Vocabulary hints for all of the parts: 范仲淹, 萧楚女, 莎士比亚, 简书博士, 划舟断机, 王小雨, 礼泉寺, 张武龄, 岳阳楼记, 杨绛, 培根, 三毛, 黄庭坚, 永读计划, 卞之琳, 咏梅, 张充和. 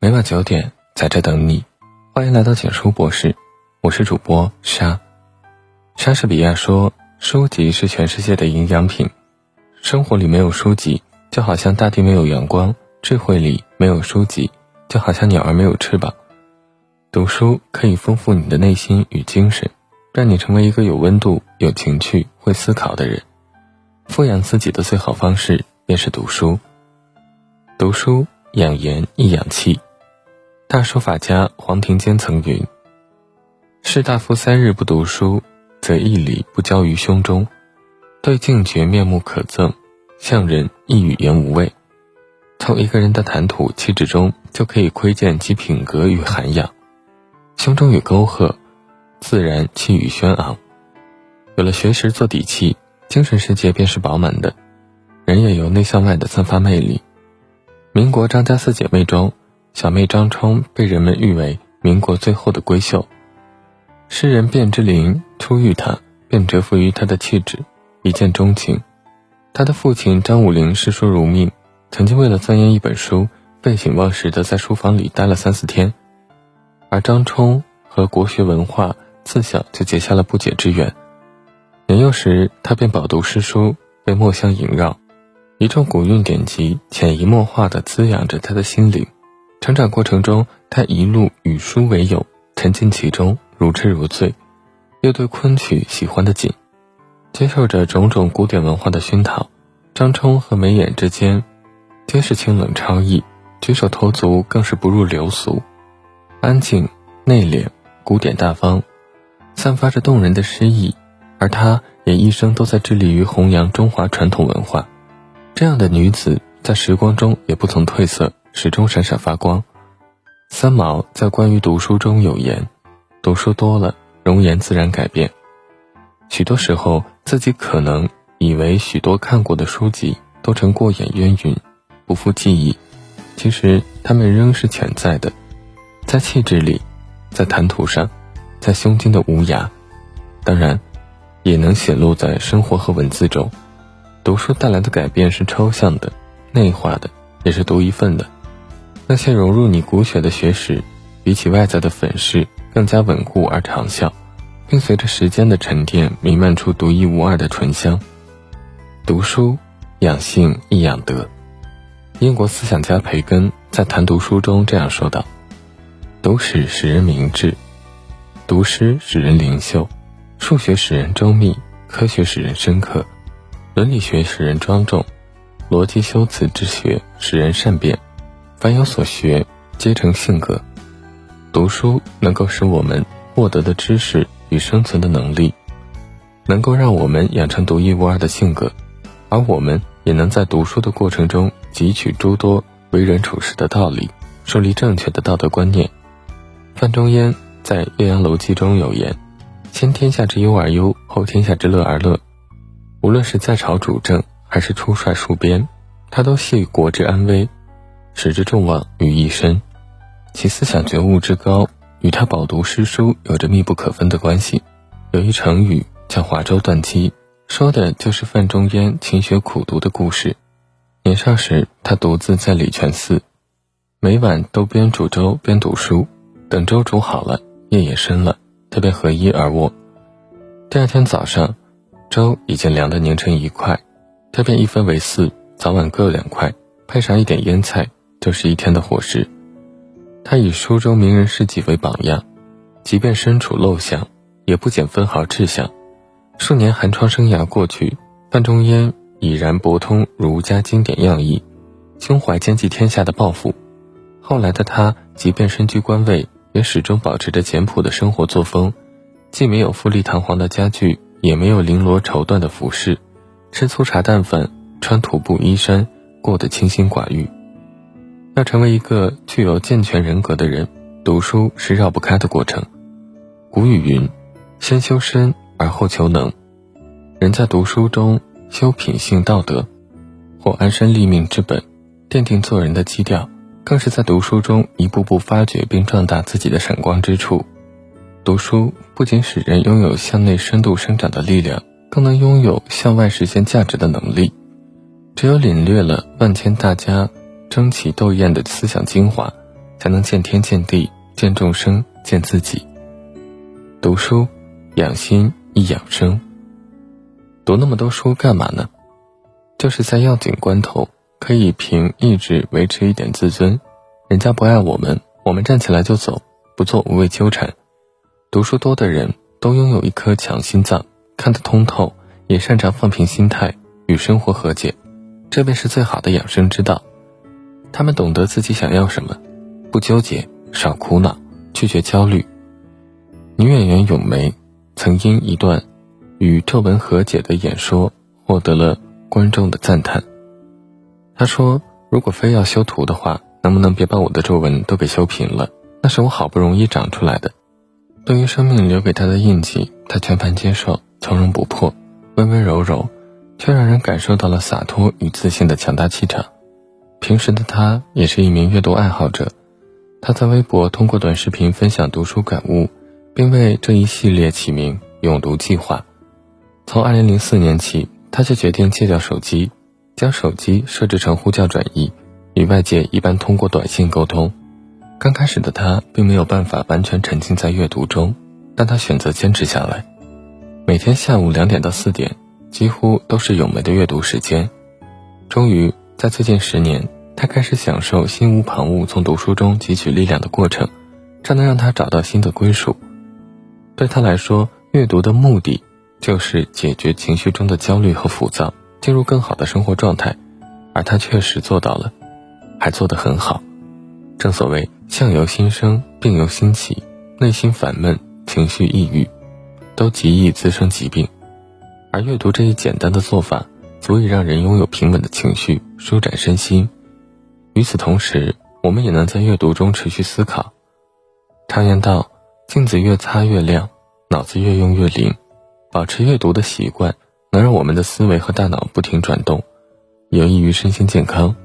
每晚9点在这等你，欢迎来到简书博士，我是主播莎。莎士比亚说，书籍是全世界的营养品，生活里没有书籍，就好像大地没有阳光，智慧里没有书籍，就好像鸟儿没有翅膀。读书可以丰富你的内心与精神，让你成为一个有温度、有情趣、会思考的人。富养自己的最好方式便是读书。读书养颜亦养气。大书法家黄庭坚曾云，士大夫3日不读书，则一礼不交于胸中，对镜觉面目可憎，向人亦语言无味。从一个人的谈吐气质中，就可以窥见其品格与涵养。胸中有沟壑，自然气宇轩昂。有了学识做底气，精神世界便是饱满的，人也由内向外的散发魅力。民国张家四姐妹中，小妹张充被人们誉为民国最后的闺秀。诗人卞之琳初遇她，便折服于她的气质，一见钟情。她的父亲张武龄诗书如命，曾经为了钻研一本书，废寝忘食地在书房里待了3、4天。而张充和国学文化自小就结下了不解之缘。年幼时，她便饱读诗书，被墨香萦绕，一众古韵典籍潜移默化地滋养着她的心灵。成长过程中，他一路与书为友，沉浸其中，如痴如醉，又对昆曲喜欢得紧。接受着种种古典文化的熏陶，张充和眉眼之间皆是清冷超逸，举手投足更是不入流俗，安静内敛，古典大方，散发着动人的诗意。而她也一生都在致力于弘扬中华传统文化，这样的女子在时光中也不曾褪色，始终闪闪发光。三毛在关于读书中有言，读书多了，容颜自然改变。许多时候，自己可能以为许多看过的书籍都成过眼烟云，不复记忆，其实它们仍是潜在的，在气质里，在谈吐上，在胸襟的无涯，当然也能显露在生活和文字中。读书带来的改变是抽象的、内化的，也是独一份的。那些融入你骨血的学识，比起外在的粉饰更加稳固而长效，并随着时间的沉淀弥漫出独一无二的醇香。读书养性亦养德。英国思想家培根在谈读书中这样说道，读史使人明智，读诗使人灵秀，数学使人周密，科学使人深刻，伦理学使人庄重，逻辑修辞之学使人善变，凡有所学，皆成性格。读书能够使我们获得的知识与生存的能力，能够让我们养成独一无二的性格，而我们也能在读书的过程中汲取诸多为人处事的道理，树立正确的道德观念。范仲淹在《岳阳楼记》中有言，先天下之忧而忧，后天下之乐而乐。无论是在朝主政，还是出帅戍边，他都系国之安危，使之众望于一身。其思想觉悟之高，与他饱读诗书有着密不可分的关系。有一成语叫划舟断机，说的就是范仲淹勤学苦读的故事。年少时，他独自在礼泉寺，每晚都边煮粥边读书，等粥煮好了，夜也深了，他便合衣而卧。第2天早上，粥已经凉得凝成一块，他便一分为4，早晚各2块，配上一点腌菜，就是一天的伙食。他以书中名人事迹为榜样，即便身处陋巷，也不减分毫志向。数年寒窗生涯过去，范仲淹已然博通儒家经典要义，胸怀兼济天下的抱负。后来的他，即便身居官位，也始终保持着简朴的生活作风，既没有富丽堂皇的家具，也没有绫罗绸缎的服饰，吃粗茶淡饭，穿土布衣衫，过得清心寡欲。要成为一个具有健全人格的人，读书是绕不开的过程。古语云，先修身而后求能。人在读书中修品性道德，或安身立命之本，奠定做人的基调，更是在读书中一步步发掘并壮大自己的闪光之处。读书不仅使人拥有向内深度生长的力量，更能拥有向外实现价值的能力。只有领略了万千大家争奇斗艳的思想精华，才能见天见地见众生见自己。读书养心亦养生，读那么多书干嘛呢？就是在要紧关头可以凭意志维持一点自尊，人家不爱我们，我们站起来就走，不做无谓纠缠。读书多的人都拥有一颗强心脏，看得通透，也擅长放平心态与生活和解，这便是最好的养生之道。他们懂得自己想要什么，不纠结，少苦恼，拒绝焦虑。女演员咏梅曾因一段与皱纹和解的演说获得了观众的赞叹。她说，如果非要修图的话，能不能别把我的皱纹都给修平了，那是我好不容易长出来的。对于生命留给她的印记，她全盘接受，从容不迫，温温柔柔，却让人感受到了洒脱与自信的强大气场。平时的她也是一名阅读爱好者，她在微博通过短视频分享读书感悟，并为这一系列起名永读计划。从2004年起，她就决定戒掉手机，将手机设置成呼叫转译，与外界一般通过短信沟通。刚开始的她并没有办法完全沉浸在阅读中，但她选择坚持下来。每天下午2点到4点几乎都是咏梅的阅读时间。终于在最近10年，她开始享受心无旁骛从读书中汲取力量的过程，这能让她找到新的归属。对她来说，阅读的目的就是解决情绪中的焦虑和浮躁，进入更好的生活状态，而她确实做到了，还做得很好。正所谓相由心生，病由心起，内心烦闷，情绪抑郁，都极易滋生疾病。而阅读这一简单的做法，足以让人拥有平稳的情绪，舒展身心。与此同时，我们也能在阅读中持续思考。常言道，镜子越擦越亮，脑子越用越灵。保持阅读的习惯，能让我们的思维和大脑不停转动，有益于身心健康。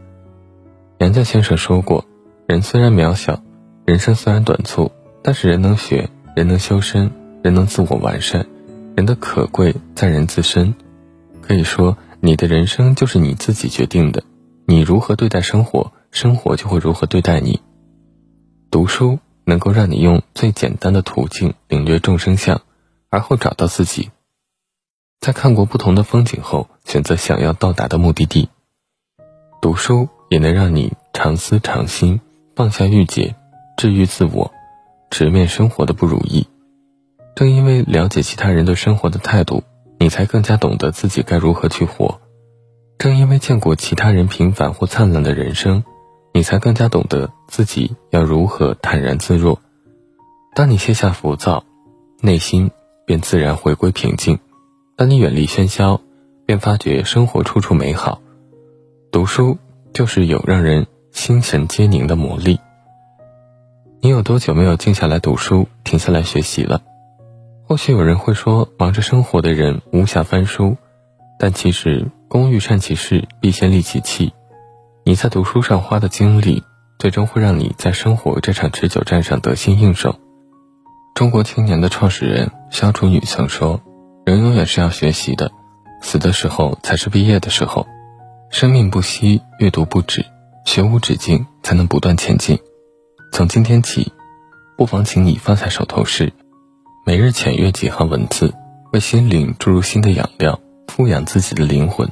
杨绛先生说过，人虽然渺小，人生虽然短促，但是人能学，人能修身，人能自我完善，人的可贵在人自身。可以说，你的人生就是你自己决定的，你如何对待生活，生活就会如何对待你。读书能够让你用最简单的途径领略众生相，而后找到自己。在看过不同的风景后，选择想要到达的目的地。读书也能让你常思常心，放下郁结，治愈自我，直面生活的不如意。正因为了解其他人对生活的态度，你才更加懂得自己该如何去活。正因为见过其他人平凡或灿烂的人生，你才更加懂得自己要如何坦然自若。当你卸下浮躁，内心便自然回归平静；当你远离喧嚣，便发觉生活处处美好。读书就是有让人心神皆宁的魔力。你有多久没有静下来读书，停下来学习了？或许有人会说，忙着生活的人无暇翻书，但其实工欲善其事，必先利其器。你在读书上花的精力，最终会让你在生活这场持久战上得心应手。中国青年的创始人萧楚女曾说，人永远是要学习的，死的时候才是毕业的时候。生命不息，阅读不止，学无止境，才能不断前进。从今天起，不妨请你放下手头事，每日浅阅几行文字，为心灵注入新的养料，富养自己的灵魂。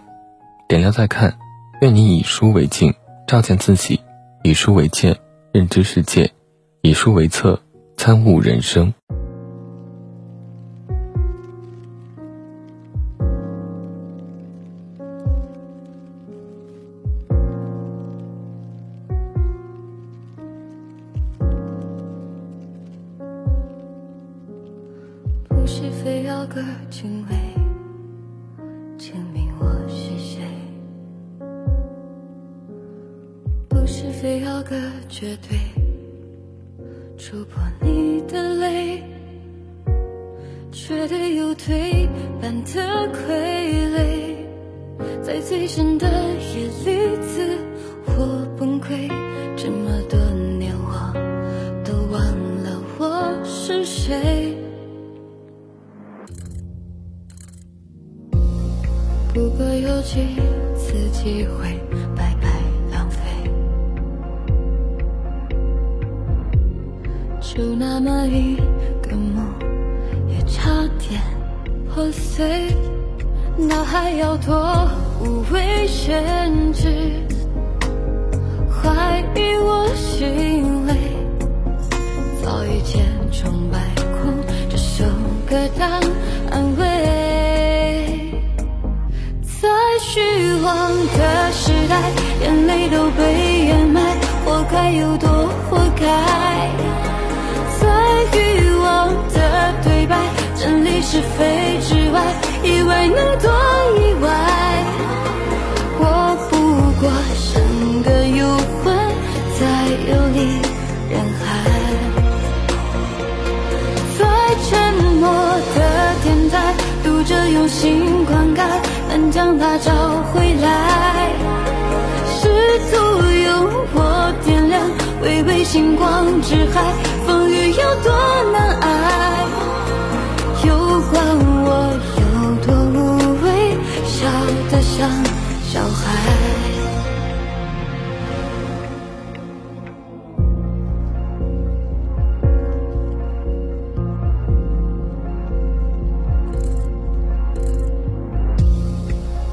点亮再看，愿你以书为镜，照见自己；以书为鉴，认知世界；以书为册，参悟人生。不是非要个称谓证明我是谁，不是非要个绝对触破你的泪，绝对有对半的傀儡，在最深的夜里自我崩溃。这么多年我都忘了我是谁，不过有几次机会白白浪费，就那么一个梦，也差点破碎。脑海要多无畏限制，怀疑我行为，早已千疮百孔。这首歌当安慰，在虚妄的时代，眼泪都被掩埋，活该有多活该。 在欲望的对白，站立是非之外，以为能多意外。我不过像个游魂，在游离人海，在沉默的天台，读者用心灌溉，难将它找回来。试图用我点亮微微星光之海。 风雨有多难挨，又管我有多无畏，笑得像小孩。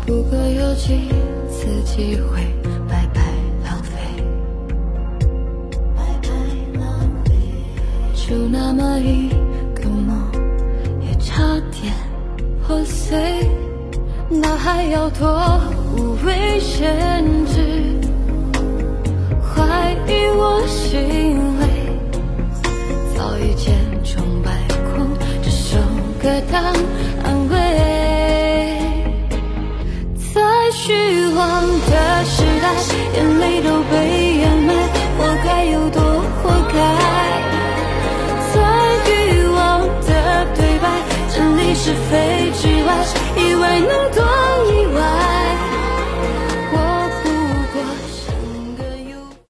不过有几次机会，白白浪费。 就那么一个梦，也差点破碎。脑海要多无畏限制，怀疑我行为，早已千疮百孔。这首歌当安慰，在虚妄的时代，眼泪都被掩埋，活该有多活该。 是非之外，以为能多。